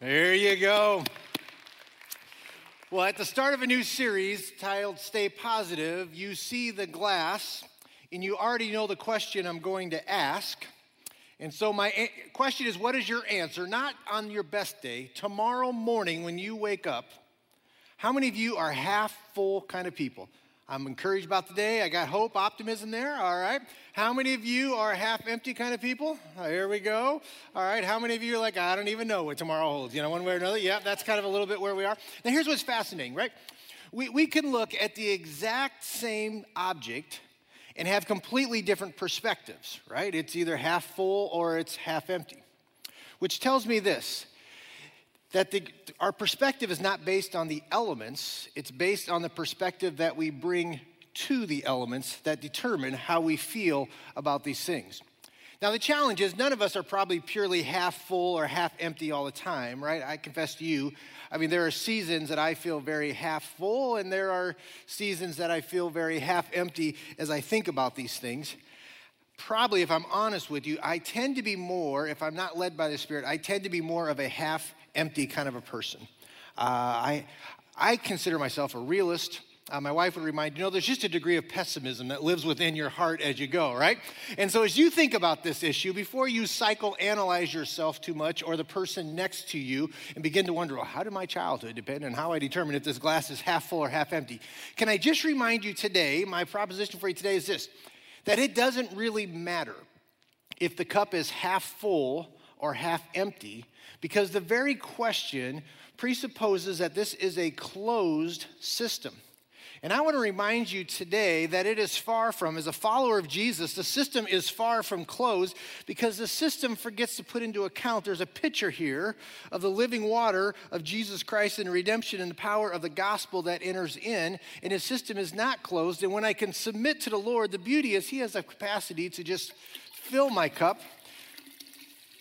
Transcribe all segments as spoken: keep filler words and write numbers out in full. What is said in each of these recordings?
There you go. Well, at the start of a new series titled Stay Positive, you see the glass, and you already know the question I'm going to ask. And so my a- question is, what is your answer? Not on your best day, tomorrow morning when you wake up, how many of you are half full kind of people? I'm encouraged about the day. I got hope, optimism there. All right. How many of you are half empty kind of people? Oh, here we go. All right. How many of you are like, I don't even know what tomorrow holds, you know, one way or another? Yeah, that's kind of a little bit where we are. Now, here's what's fascinating, right? We, we can look at the exact same object and have completely different perspectives, right? It's either half full or it's half empty, which tells me this, that the, our perspective is not based on the elements, it's based on the perspective that we bring to the elements that determine how we feel about these things. Now the challenge is none of us are probably purely half full or half empty all the time, right? I confess to you, I mean there are seasons that I feel very half full and there are seasons that I feel very half empty as I think about these things. Probably if I'm honest with you, I tend to be more, if I'm not led by the Spirit, I tend to be more of a half empty kind of a person. Uh, I I consider myself a realist. Uh, my wife would remind you, no, there's just a degree of pessimism that lives within your heart as you go, right? And so as you think about this issue, before you psychoanalyze yourself too much or the person next to you and begin to wonder, well, how did my childhood depend on how I determine if this glass is half full or half empty? Can I just remind you today, my proposition for you today is this, that it doesn't really matter if the cup is half full or half empty, because the very question presupposes that this is a closed system. And I want to remind you today that it is far from, as a follower of Jesus, the system is far from closed because the system forgets to put into account. There's a picture here of the living water of Jesus Christ and redemption and the power of the gospel that enters in, and his system is not closed. And when I can submit to the Lord, the beauty is he has the capacity to just fill my cup,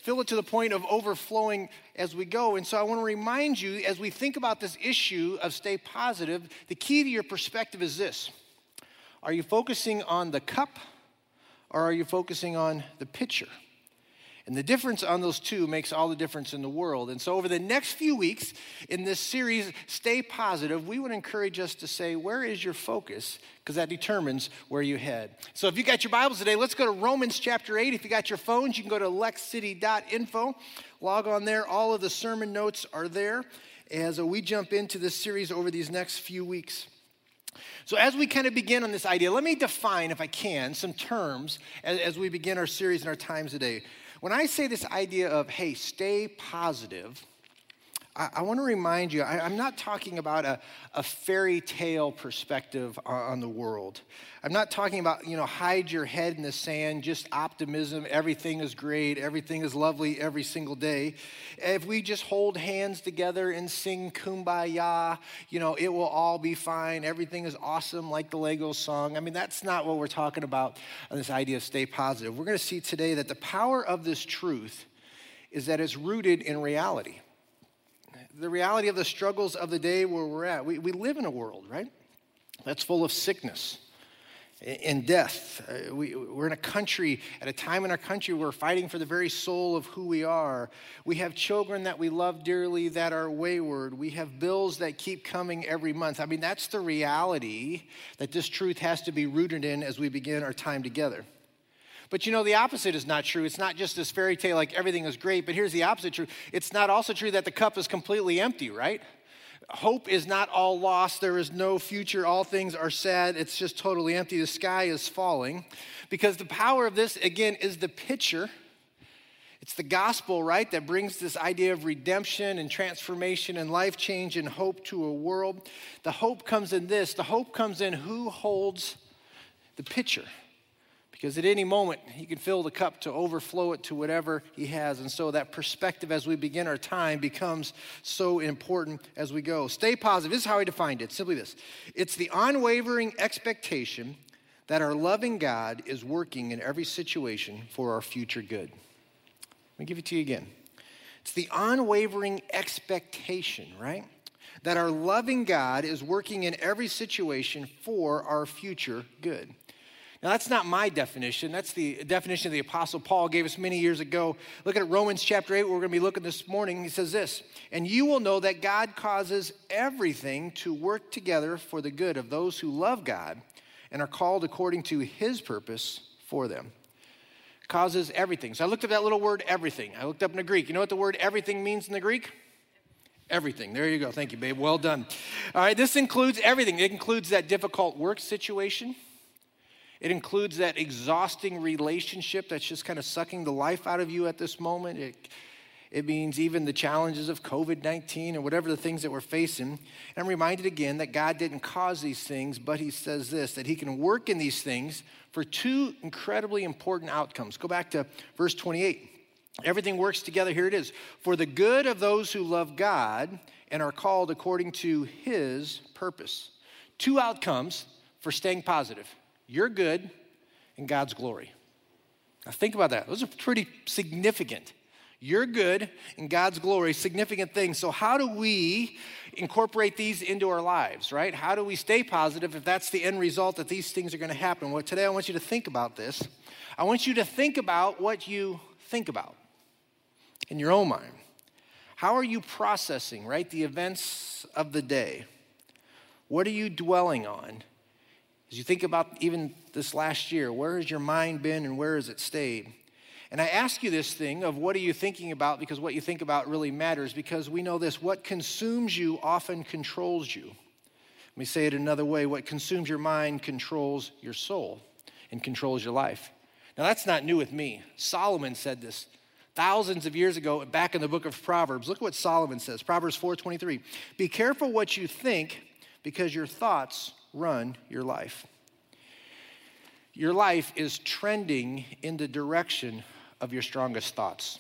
fill it to the point of overflowing as we go. And so I want to remind you, as we think about this issue of stay positive, the key to your perspective is this. Are you focusing on the cup or are you focusing on the pitcher? And the difference on those two makes all the difference in the world. And so over the next few weeks in this series, Stay Positive, we would encourage us to say, where is your focus? Because that determines where you head. So if you got your Bibles today, let's go to Romans chapter eight. If you got your phones, you can go to lex city dot info. Log on there. All of the sermon notes are there as we jump into this series over these next few weeks. So as we kind of begin on this idea, let me define, if I can, some terms as, as we begin our series and our times today. When I say this idea of, hey, stay positive, I, I want to remind you, I, I'm not talking about a, a fairy tale perspective on, on the world. I'm not talking about, you know, hide your head in the sand, just optimism, everything is great, everything is lovely every single day. If we just hold hands together and sing Kumbaya, you know, it will all be fine, everything is awesome, like the Lego song. I mean, that's not what we're talking about on this idea of stay positive. We're going to see today that the power of this truth is that it's rooted in reality. The reality of the struggles of the day where we're at. We, we live in a world, right, that's full of sickness and death. Uh, we, we're in a country, at a time in our country, we're fighting for the very soul of who we are. We have children that we love dearly that are wayward. We have bills that keep coming every month. I mean, that's the reality that this truth has to be rooted in as we begin our time together. But you know, the opposite is not true. It's not just this fairy tale like everything is great, but here's the opposite truth. It's not also true that the cup is completely empty, right? Hope is not all lost. There is no future. All things are sad. It's just totally empty. The sky is falling. Because the power of this, again, is the picture. It's the gospel, right, that brings this idea of redemption and transformation and life change and hope to a world. The hope comes in this. The hope comes in who holds the pitcher. Because at any moment, he can fill the cup to overflow it to whatever he has. And so that perspective as we begin our time becomes so important as we go. Stay positive. This is how I defined it. Simply this. It's the unwavering expectation that our loving God is working in every situation for our future good. Let me give it to you again. It's the unwavering expectation, right? That our loving God is working in every situation for our future good. Now, that's not my definition. That's the definition the Apostle Paul gave us many years ago. Look at Romans chapter eight. We're going to be looking this morning. He says this, and you will know that God causes everything to work together for the good of those who love God and are called according to his purpose for them. Causes everything. So I looked up that little word, everything. I looked up in the Greek. You know what the word everything means in the Greek? Everything. There you go. Thank you, babe. Well done. All right, this includes everything. It includes that difficult work situation. It includes that exhausting relationship that's just kind of sucking the life out of you at this moment. It, it means even the challenges of COVID nineteen or whatever the things that we're facing. And I'm reminded again that God didn't cause these things, but he says this, that he can work in these things for two incredibly important outcomes. Go back to verse twenty-eight. Everything works together, here it is, for the good of those who love God and are called according to his purpose. Two outcomes for staying positive, your good and God's glory. Now think about that. Those are pretty significant. Your good and God's glory, significant things. So how do we incorporate these into our lives, right? How do we stay positive if that's the end result that these things are going to happen? Well, today I want you to think about this. I want you to think about what you think about in your own mind. How are you processing, right, the events of the day? What are you dwelling on? As you think about even this last year, where has your mind been and where has it stayed? And I ask you this thing of what are you thinking about, because what you think about really matters, because we know this, what consumes you often controls you. Let me say it another way. What consumes your mind controls your soul and controls your life. Now, that's not new with me. Solomon said this thousands of years ago back in the book of Proverbs. Look what Solomon says, Proverbs four twenty-three. Be careful what you think, because your thoughts run your life. Your life is trending in the direction of your strongest thoughts.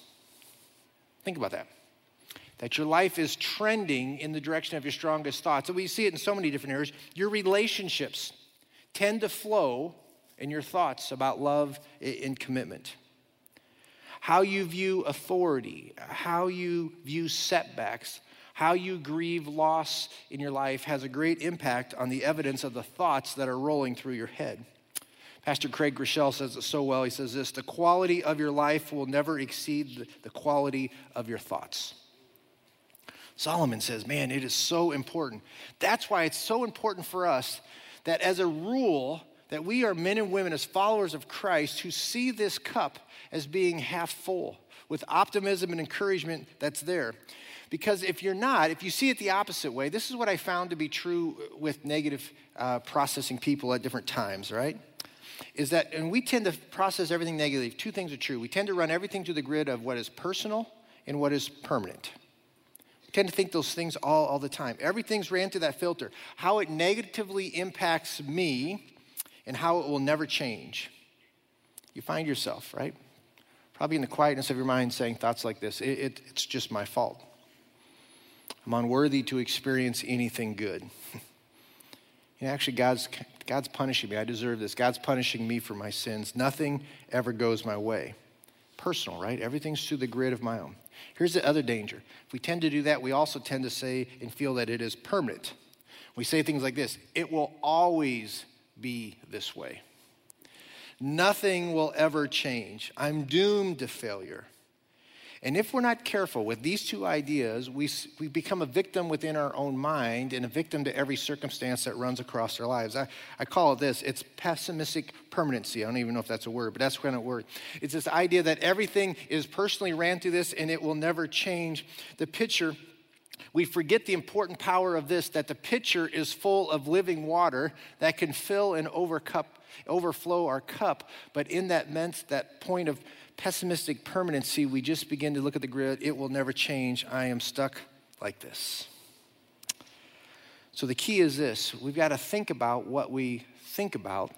Think about that. That your life is trending in the direction of your strongest thoughts. And we see it in so many different areas. Your relationships tend to flow in your thoughts about love and commitment. How you view authority, how you view setbacks, how you grieve loss in your life has a great impact on the evidence of the thoughts that are rolling through your head. Pastor Craig Grishel says it so well. He says this, the quality of your life will never exceed the quality of your thoughts. Solomon says, man, it is so important. That's why it's so important for us that as a rule, that we are men and women as followers of Christ who see this cup as being half full with optimism and encouragement that's there. Because if you're not, if you see it the opposite way, this is what I found to be true with negative uh, processing people at different times, right? Is that, and we tend to process everything negatively. Two things are true. We tend to run everything to the grid of what is personal and what is permanent. We tend to think those things all, all the time. Everything's ran through that filter. How it negatively impacts me and how it will never change. You find yourself, right? Probably in the quietness of your mind saying thoughts like this, it, it, it's just my fault. I'm unworthy to experience anything good. And actually, God's God's punishing me. I deserve this. God's punishing me for my sins. Nothing ever goes my way. Personal, right? Everything's through the grid of my own. Here's the other danger. If we tend to do that, we also tend to say and feel that it is permanent. We say things like this, it will always be this way. Nothing will ever change. I'm doomed to failure. And if we're not careful with these two ideas, we, we become a victim within our own mind and a victim to every circumstance that runs across our lives. I, I call it this, it's pessimistic permanency. I don't even know if that's a word, but that's kind of a word. It's this idea that everything is personally ran through this and it will never change. The picture, we forget the important power of this, that the pitcher is full of living water that can fill and overcup, overflow our cup, but in that meant that point of pessimistic permanency, we just begin to look at the grid. It will never change. I am stuck like this. So the key is this. We've got to think about what we think about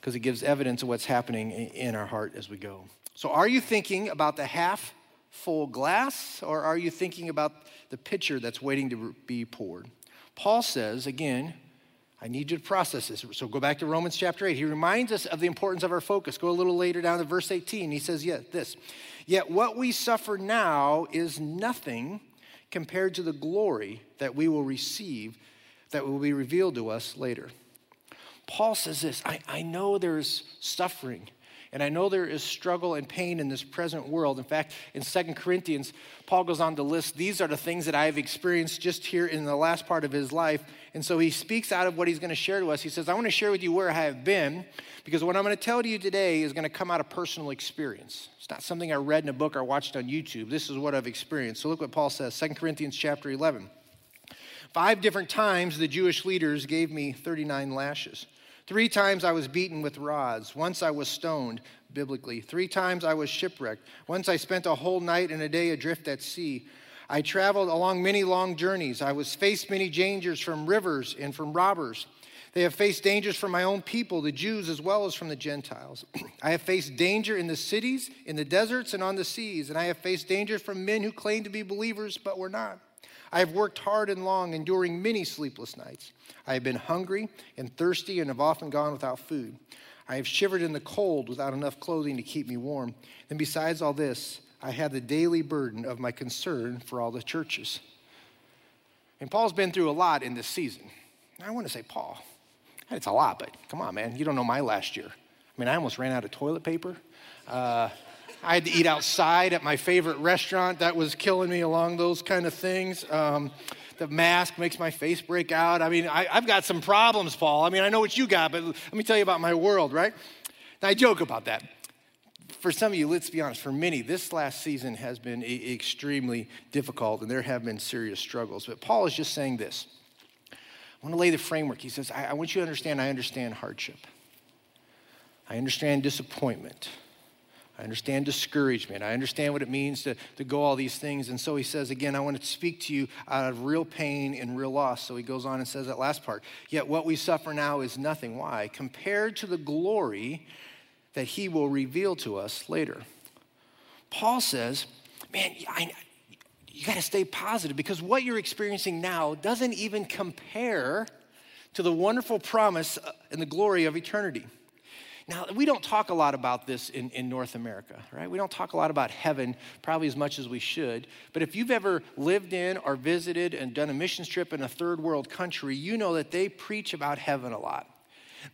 because it gives evidence of what's happening in our heart as we go. So are you thinking about the half full glass or are you thinking about the pitcher that's waiting to be poured? Paul says, again, I need you to process this. So go back to Romans chapter eight. He reminds us of the importance of our focus. Go a little later down to verse eighteen. He says, yeah, this. Yet what we suffer now is nothing compared to the glory that we will receive that will be revealed to us later. Paul says this, I, I know there's suffering, and I know there is struggle and pain in this present world. In fact, in Second Corinthians, Paul goes on to list, these are the things that I have experienced just here in the last part of his life. And so he speaks out of what he's going to share to us. He says, I want to share with you where I have been, because what I'm going to tell you today is going to come out of personal experience. It's not something I read in a book or watched on YouTube. This is what I've experienced. So look what Paul says, Second Corinthians chapter eleven. Five different times the Jewish leaders gave me thirty-nine lashes. Three times I was beaten with rods. Once I was stoned, biblically. Three times I was shipwrecked. Once I spent a whole night and a day adrift at sea. I traveled along many long journeys. I was faced many dangers from rivers and from robbers. They have faced dangers from my own people, the Jews, as well as from the Gentiles. I have faced danger in the cities, in the deserts, and on the seas. And I have faced danger from men who claimed to be believers but were not. I have worked hard and long, enduring many sleepless nights. I have been hungry and thirsty and have often gone without food. I have shivered in the cold without enough clothing to keep me warm. And besides all this, I had the daily burden of my concern for all the churches. And Paul's been through a lot in this season. Now, I want to say, Paul, it's a lot, but come on, man. You don't know my last year. I mean, I almost ran out of toilet paper. Uh... I had to eat outside at my favorite restaurant. That was killing me along those kind of things. Um, the mask makes my face break out. I mean, I, I've got some problems, Paul. I mean, I know what you got, but let me tell you about my world, right? Now, I joke about that. For some of you, let's be honest, for many, this last season has been a- extremely difficult, and there have been serious struggles. But Paul is just saying this. I want to lay the framework. He says, I, I want you to understand, I understand hardship. I understand disappointment. I understand discouragement. I understand what it means to, to go all these things. And so he says, again, I want to speak to you out of real pain and real loss. So he goes on and says that last part. Yet what we suffer now is nothing. Why? Compared to the glory that he will reveal to us later. Paul says, man, I, you got to stay positive, because what you're experiencing now doesn't even compare to the wonderful promise and the glory of eternity. Now, we don't talk a lot about this in, in North America, right? We don't talk a lot about heaven, probably as much as we should. But if you've ever lived in or visited and done a missions trip in a third world country, you know that they preach about heaven a lot.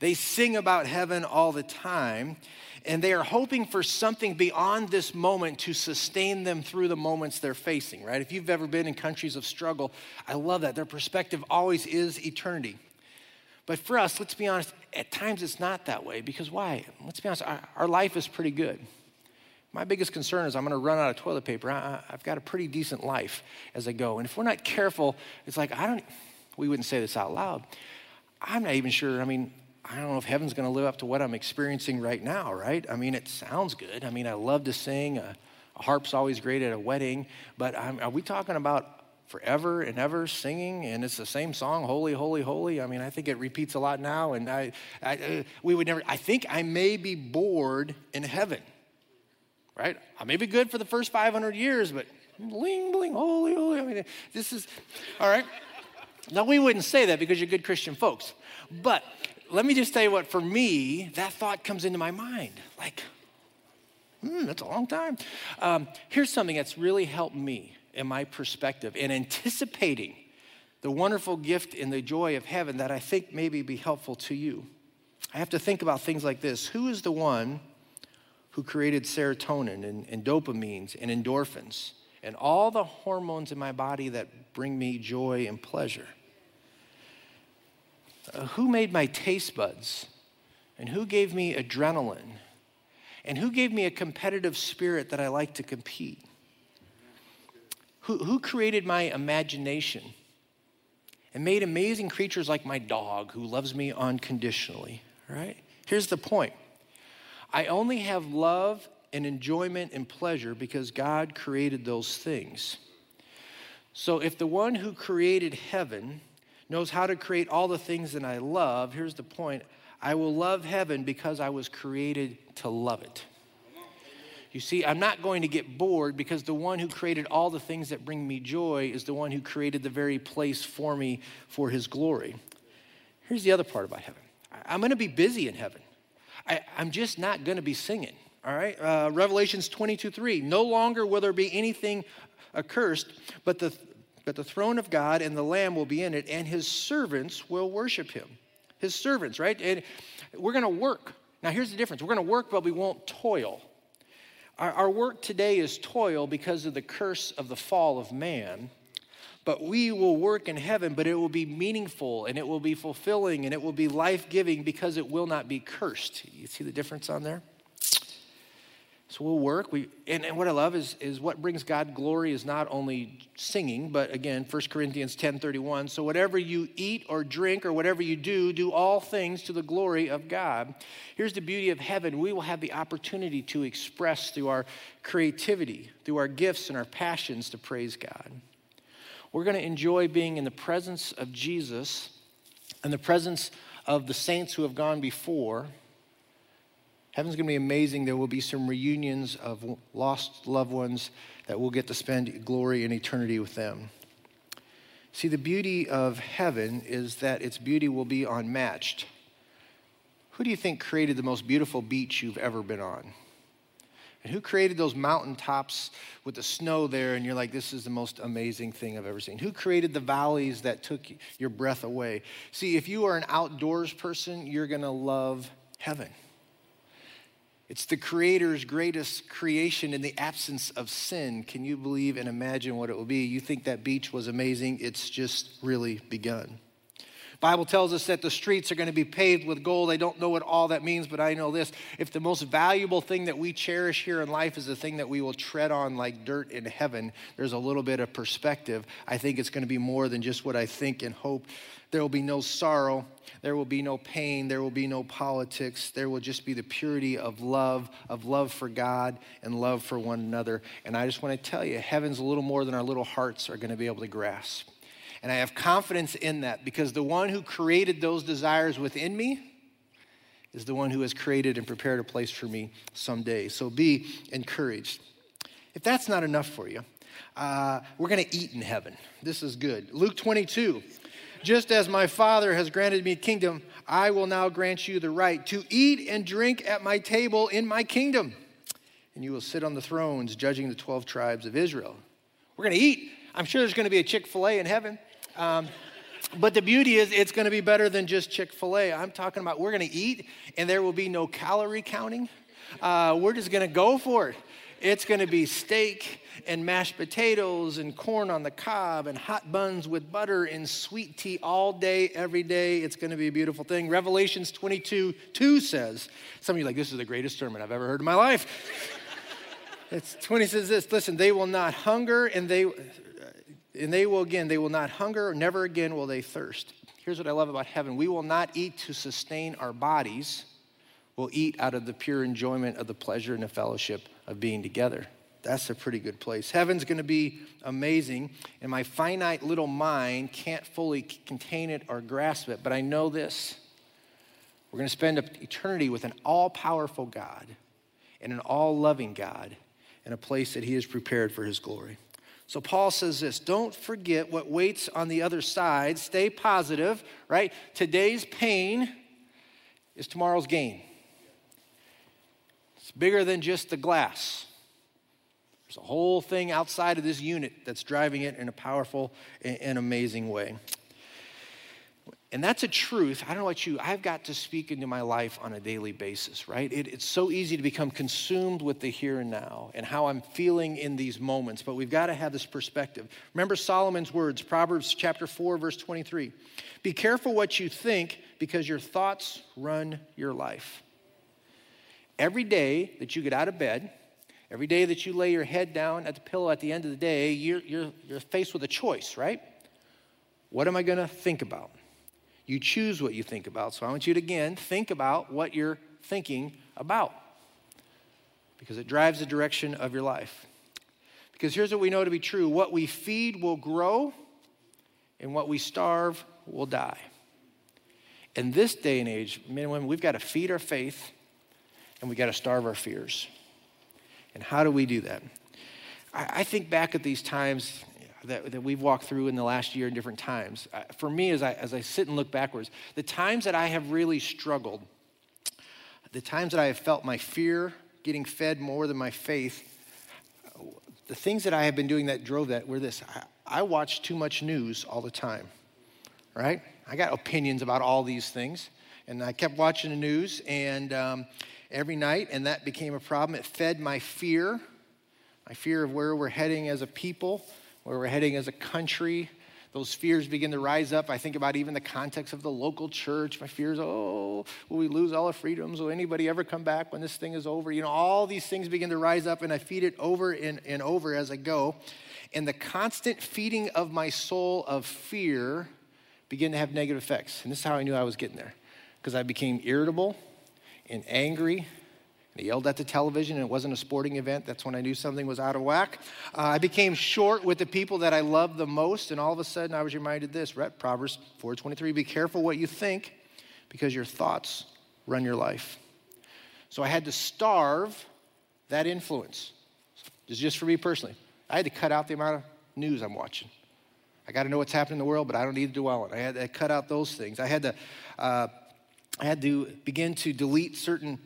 They sing about heaven all the time, and they are hoping for something beyond this moment to sustain them through the moments they're facing, right? If you've ever been in countries of struggle, I love that. Their perspective always is eternity. But for us, let's be honest, at times it's not that way, because why? Let's be honest, our, our life is pretty good. My biggest concern is I'm gonna run out of toilet paper. I, I've got a pretty decent life as I go. And if we're not careful, it's like, I don't, we wouldn't say this out loud. I'm not even sure, I mean, I don't know if heaven's gonna live up to what I'm experiencing right now, right? I mean, it sounds good. I mean, I love to sing. A, a harp's always great at a wedding, but I'm, are we talking about forever and ever singing, and it's the same song, holy, holy, holy? I mean, I think it repeats a lot now, and I, I uh, we would never, I think I may be bored in heaven, right? I may be good for the first five hundred years, but bling, bling, holy, holy. I mean, this is, all right. Now, we wouldn't say that because you're good Christian folks, but let me just tell you what, for me, that thought comes into my mind, like, hmm, that's a long time. Um, here's something that's really helped me in my perspective, and anticipating the wonderful gift and the joy of heaven that I think maybe be helpful to you. I have to think about things like this. Who is the one who created serotonin and, and dopamines and endorphins and all the hormones in my body that bring me joy and pleasure? Uh, who made my taste buds? And who gave me adrenaline? And who gave me a competitive spirit that I like to compete? Who, who created my imagination and made amazing creatures like my dog who loves me unconditionally, right? Here's the point. I only have love and enjoyment and pleasure because God created those things. So if the one who created heaven knows how to create all the things that I love, here's the point. I will love heaven because I was created to love it. You see, I'm not going to get bored because the one who created all the things that bring me joy is the one who created the very place for me for his glory. Here's the other part about heaven. I'm going to be busy in heaven. I, I'm just not going to be singing, all right? Uh, Revelations twenty-two three, no longer will there be anything accursed, but the, but the throne of God and the Lamb will be in it, and his servants will worship him. his servants, right? And we're going to work. Now, here's the difference. We're going to work, but we won't toil. Our, our work today is toil because of the curse of the fall of man. But we will work in heaven, but it will be meaningful, and it will be fulfilling, and it will be life-giving because it will not be cursed. You see the difference on there? So we'll work. We and, and what I love is, is what brings God glory is not only singing, but again, First Corinthians ten thirty-one. So whatever you eat or drink or whatever you do, do all things to the glory of God. Here's the beauty of heaven. We will have the opportunity to express through our creativity, through our gifts and our passions to praise God. We're going to enjoy being in the presence of Jesus and the presence of the saints who have gone before. Heaven's going to be amazing. There will be some reunions of lost loved ones that we'll get to spend glory and eternity with them. See, the beauty of heaven is that its beauty will be unmatched. Who do you think created the most beautiful beach you've ever been on? And who created those mountaintops with the snow there and you're like, this is the most amazing thing I've ever seen? Who created the valleys that took your breath away? See, if you are an outdoors person, you're going to love heaven. It's the Creator's greatest creation in the absence of sin. Can you believe and imagine what it will be? You think that beach was amazing. It's just really begun. Bible tells us that the streets are going to be paved with gold. I don't know what all that means, but I know this. If the most valuable thing that we cherish here in life is the thing that we will tread on like dirt in heaven, there's a little bit of perspective. I think it's going to be more than just what I think and hope. There will be no sorrow. There will be no pain. There will be no politics. There will just be the purity of love, of love for God and love for one another. And I just want to tell you, heaven's a little more than our little hearts are going to be able to grasp. And I have confidence in that because the one who created those desires within me is the one who has created and prepared a place for me someday. So be encouraged. If that's not enough for you, uh, we're going to eat in heaven. This is good. Luke twenty-two, just as my Father has granted me a kingdom, I will now grant you the right to eat and drink at my table in my kingdom. And you will sit on the thrones judging the twelve tribes of Israel. We're going to eat. I'm sure there's going to be a Chick-fil-A in heaven. Um, but the beauty is it's going to be better than just Chick-fil-A. I'm talking about we're going to eat and there will be no calorie counting. Uh, we're just going to go for it. It's going to be steak and mashed potatoes and corn on the cob and hot buns with butter and sweet tea all day, every day. It's going to be a beautiful thing. Revelations twenty-two two says, some of you are like, this is the greatest sermon I've ever heard in my life. It's twenty says this, listen, they will not hunger and they... And they will, again, they will not hunger, never again will they thirst. Here's what I love about heaven. We will not eat to sustain our bodies. We'll eat out of the pure enjoyment of the pleasure and the fellowship of being together. That's a pretty good place. Heaven's going to be amazing, and my finite little mind can't fully contain it or grasp it, but I know this. We're going to spend eternity with an all-powerful God and an all-loving God in a place that he has prepared for his glory. So Paul says this, don't forget what waits on the other side. Stay positive, right? Today's pain is tomorrow's gain. It's bigger than just the glass. There's a whole thing outside of this unit that's driving it in a powerful and amazing way. And that's a truth. I don't know about you. I've got to speak into my life on a daily basis, right? It, it's so easy to become consumed with the here and now and how I'm feeling in these moments, but we've got to have this perspective. Remember Solomon's words, Proverbs chapter four, verse twenty-three. Be careful what you think because your thoughts run your life. Every day that you get out of bed, every day that you lay your head down at the pillow at the end of the day, you're, you're, you're faced with a choice, right? What am I going to think about? You choose what you think about. So I want you to, again, think about what you're thinking about because it drives the direction of your life. Because here's what we know to be true. What we feed will grow and what we starve will die. In this day and age, men and women, we've got to feed our faith and we've got to starve our fears. And how do we do that? I think back at these times That, that we've walked through in the last year in different times. Uh, for me, as I, as I sit and look backwards, the times that I have really struggled, the times that I have felt my fear getting fed more than my faith, the things that I have been doing that drove that were this. I, I watched too much news all the time. right? I got opinions about all these things. And I kept watching the news and um, every night, and that became a problem. It fed my fear, my fear of where we're heading as a people, where we're heading as a country. Those fears begin to rise up. I think about even the context of the local church. My fears, oh, will we lose all our freedoms? Will anybody ever come back when this thing is over? You know, all these things begin to rise up, and I feed it over and, and over as I go. And the constant feeding of my soul of fear began to have negative effects. And this is how I knew I was getting there, because I became irritable and angry. I yelled at the television, and it wasn't a sporting event. That's when I knew something was out of whack. Uh, I became short with the people that I loved the most, and all of a sudden I was reminded this, right? Proverbs four twenty-three, be careful what you think, because your thoughts run your life. So I had to starve that influence. This is just for me personally. I had to cut out the amount of news I'm watching. I got to know what's happening in the world, but I don't need to dwell on it. I had to cut out those things. I had to, uh, I had to begin to delete certain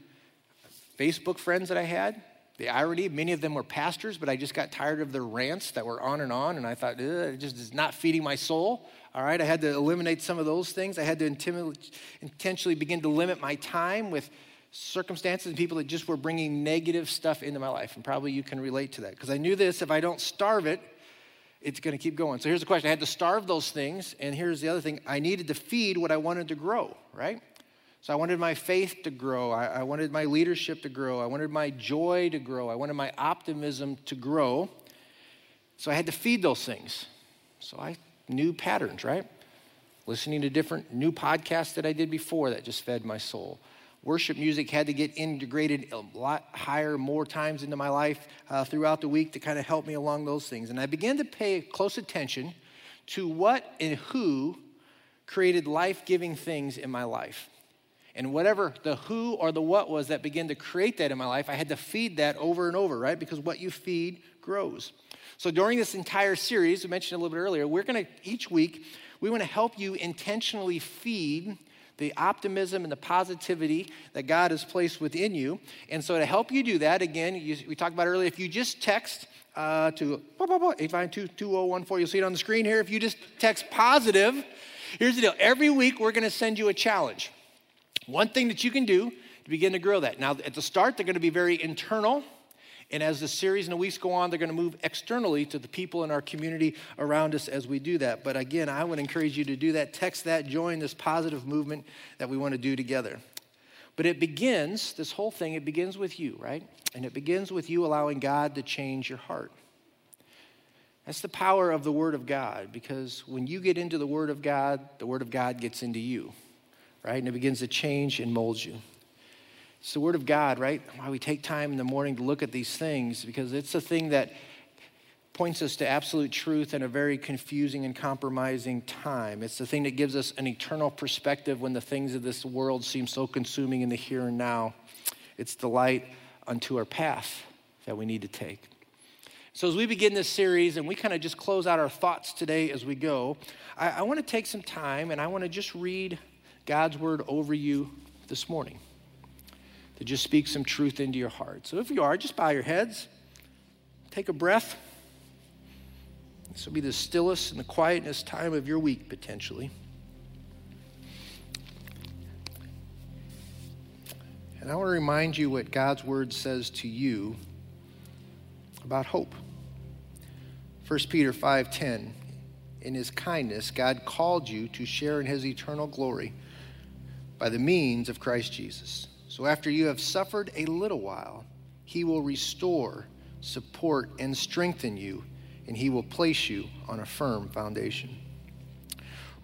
Facebook friends that I had. The irony, many of them were pastors, but I just got tired of their rants that were on and on, and I thought, it just is not feeding my soul, all right? I had to eliminate some of those things. I had to intentionally begin to limit my time with circumstances and people that just were bringing negative stuff into my life, and probably you can relate to that, because I knew this, if I don't starve it, it's going to keep going. So here's the question. I had to starve those things, and here's the other thing. I needed to feed what I wanted to grow, right? So I wanted my faith to grow. I, I wanted my leadership to grow. I wanted my joy to grow. I wanted my optimism to grow. So I had to feed those things. So I knew patterns, right? Listening to different new podcasts that I did before that just fed my soul. Worship music had to get integrated a lot higher, more times into my life uh, throughout the week to kind of help me along those things. And I began to pay close attention to what and who created life-giving things in my life. And whatever the who or the what was that began to create that in my life, I had to feed that over and over, right? Because what you feed grows. So during this entire series, we mentioned a little bit earlier, we're going to, each week, we want to help you intentionally feed the optimism and the positivity that God has placed within you. And so to help you do that, again, you, we talked about earlier, if you just text uh, to eight five two, two oh one four, you'll see it on the screen here. If you just text positive, here's the deal. Every week, we're going to send you a challenge. One thing that you can do to begin to grow that. Now, at the start, they're going to be very internal. And as the series and the weeks go on, they're going to move externally to the people in our community around us as we do that. But again, I would encourage you to do that. Text that. Join this positive movement that we want to do together. But it begins, this whole thing, it begins with you, right? And it begins with you allowing God to change your heart. That's the power of the Word of God, because when you get into the Word of God, the Word of God gets into you. Right? And it begins to change and mold you. It's the Word of God, right? Why we take time in the morning to look at these things, because it's the thing that points us to absolute truth in a very confusing and compromising time. It's the thing that gives us an eternal perspective when the things of this world seem so consuming in the here and now. It's the light unto our path that we need to take. So as we begin this series and we kind of just close out our thoughts today as we go, I, I want to take some time and I want to just read God's word over you this morning, to just speak some truth into your heart. So if you are, just bow your heads, take a breath. This will be the stillest and the quietest time of your week, potentially. And I want to remind you what God's word says to you about hope. First Peter five ten, in his kindness, God called you to share in his eternal glory by the means of Christ Jesus. So after you have suffered a little while, he will restore, support, and strengthen you, and he will place you on a firm foundation.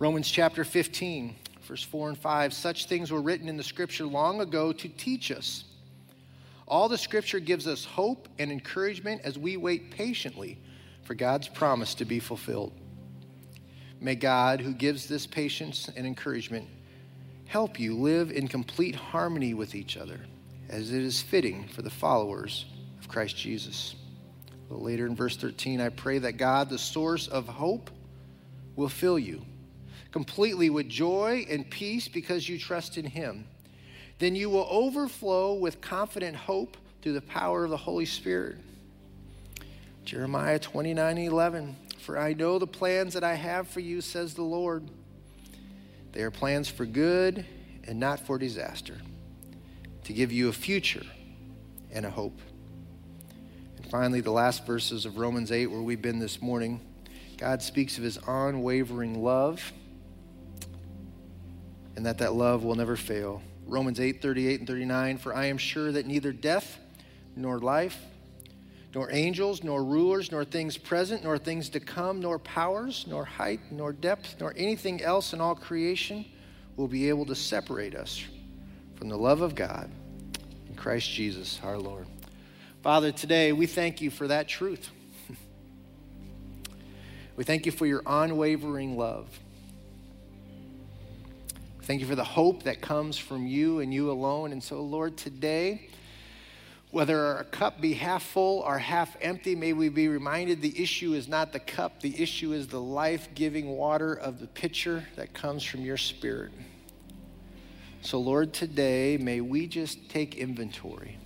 Romans chapter fifteen, verse four and five, such things were written in the scripture long ago to teach us. All the scripture gives us hope and encouragement as we wait patiently for God's promise to be fulfilled. May God, who gives this patience and encouragement, help you live in complete harmony with each other, as it is fitting for the followers of Christ Jesus. A little later in verse thirteen, I pray that God, the source of hope, will fill you completely with joy and peace because you trust in him. Then you will overflow with confident hope through the power of the Holy Spirit. Jeremiah twenty-nine eleven, for I know the plans that I have for you, says the Lord. They are plans for good and not for disaster, to give you a future and a hope. And finally, the last verses of Romans eight, where we've been this morning, God speaks of his unwavering love and that that love will never fail. Romans eight, thirty-eight and thirty-nine, for I am sure that neither death nor life, nor angels, nor rulers, nor things present, nor things to come, nor powers, nor height, nor depth, nor anything else in all creation will be able to separate us from the love of God in Christ Jesus our Lord. Father, today we thank you for that truth. We thank you for your unwavering love. Thank you for the hope that comes from you and you alone. And so, Lord, today, whether our cup be half full or half empty, may we be reminded the issue is not the cup. The issue is the life-giving water of the pitcher that comes from your Spirit. So, Lord, today, may we just take inventory.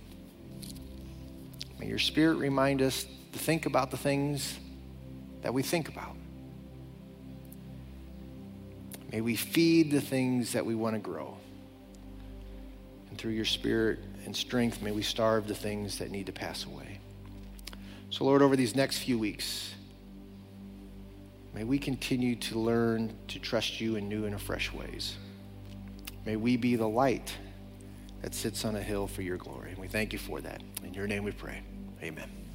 May your Spirit remind us to think about the things that we think about. May we feed the things that we want to grow. And through your Spirit and strength, may we starve the things that need to pass away. So, Lord, over these next few weeks, may we continue to learn to trust you in new and fresh ways. May we be the light that sits on a hill for your glory. And we thank you for that. In your name we pray. Amen.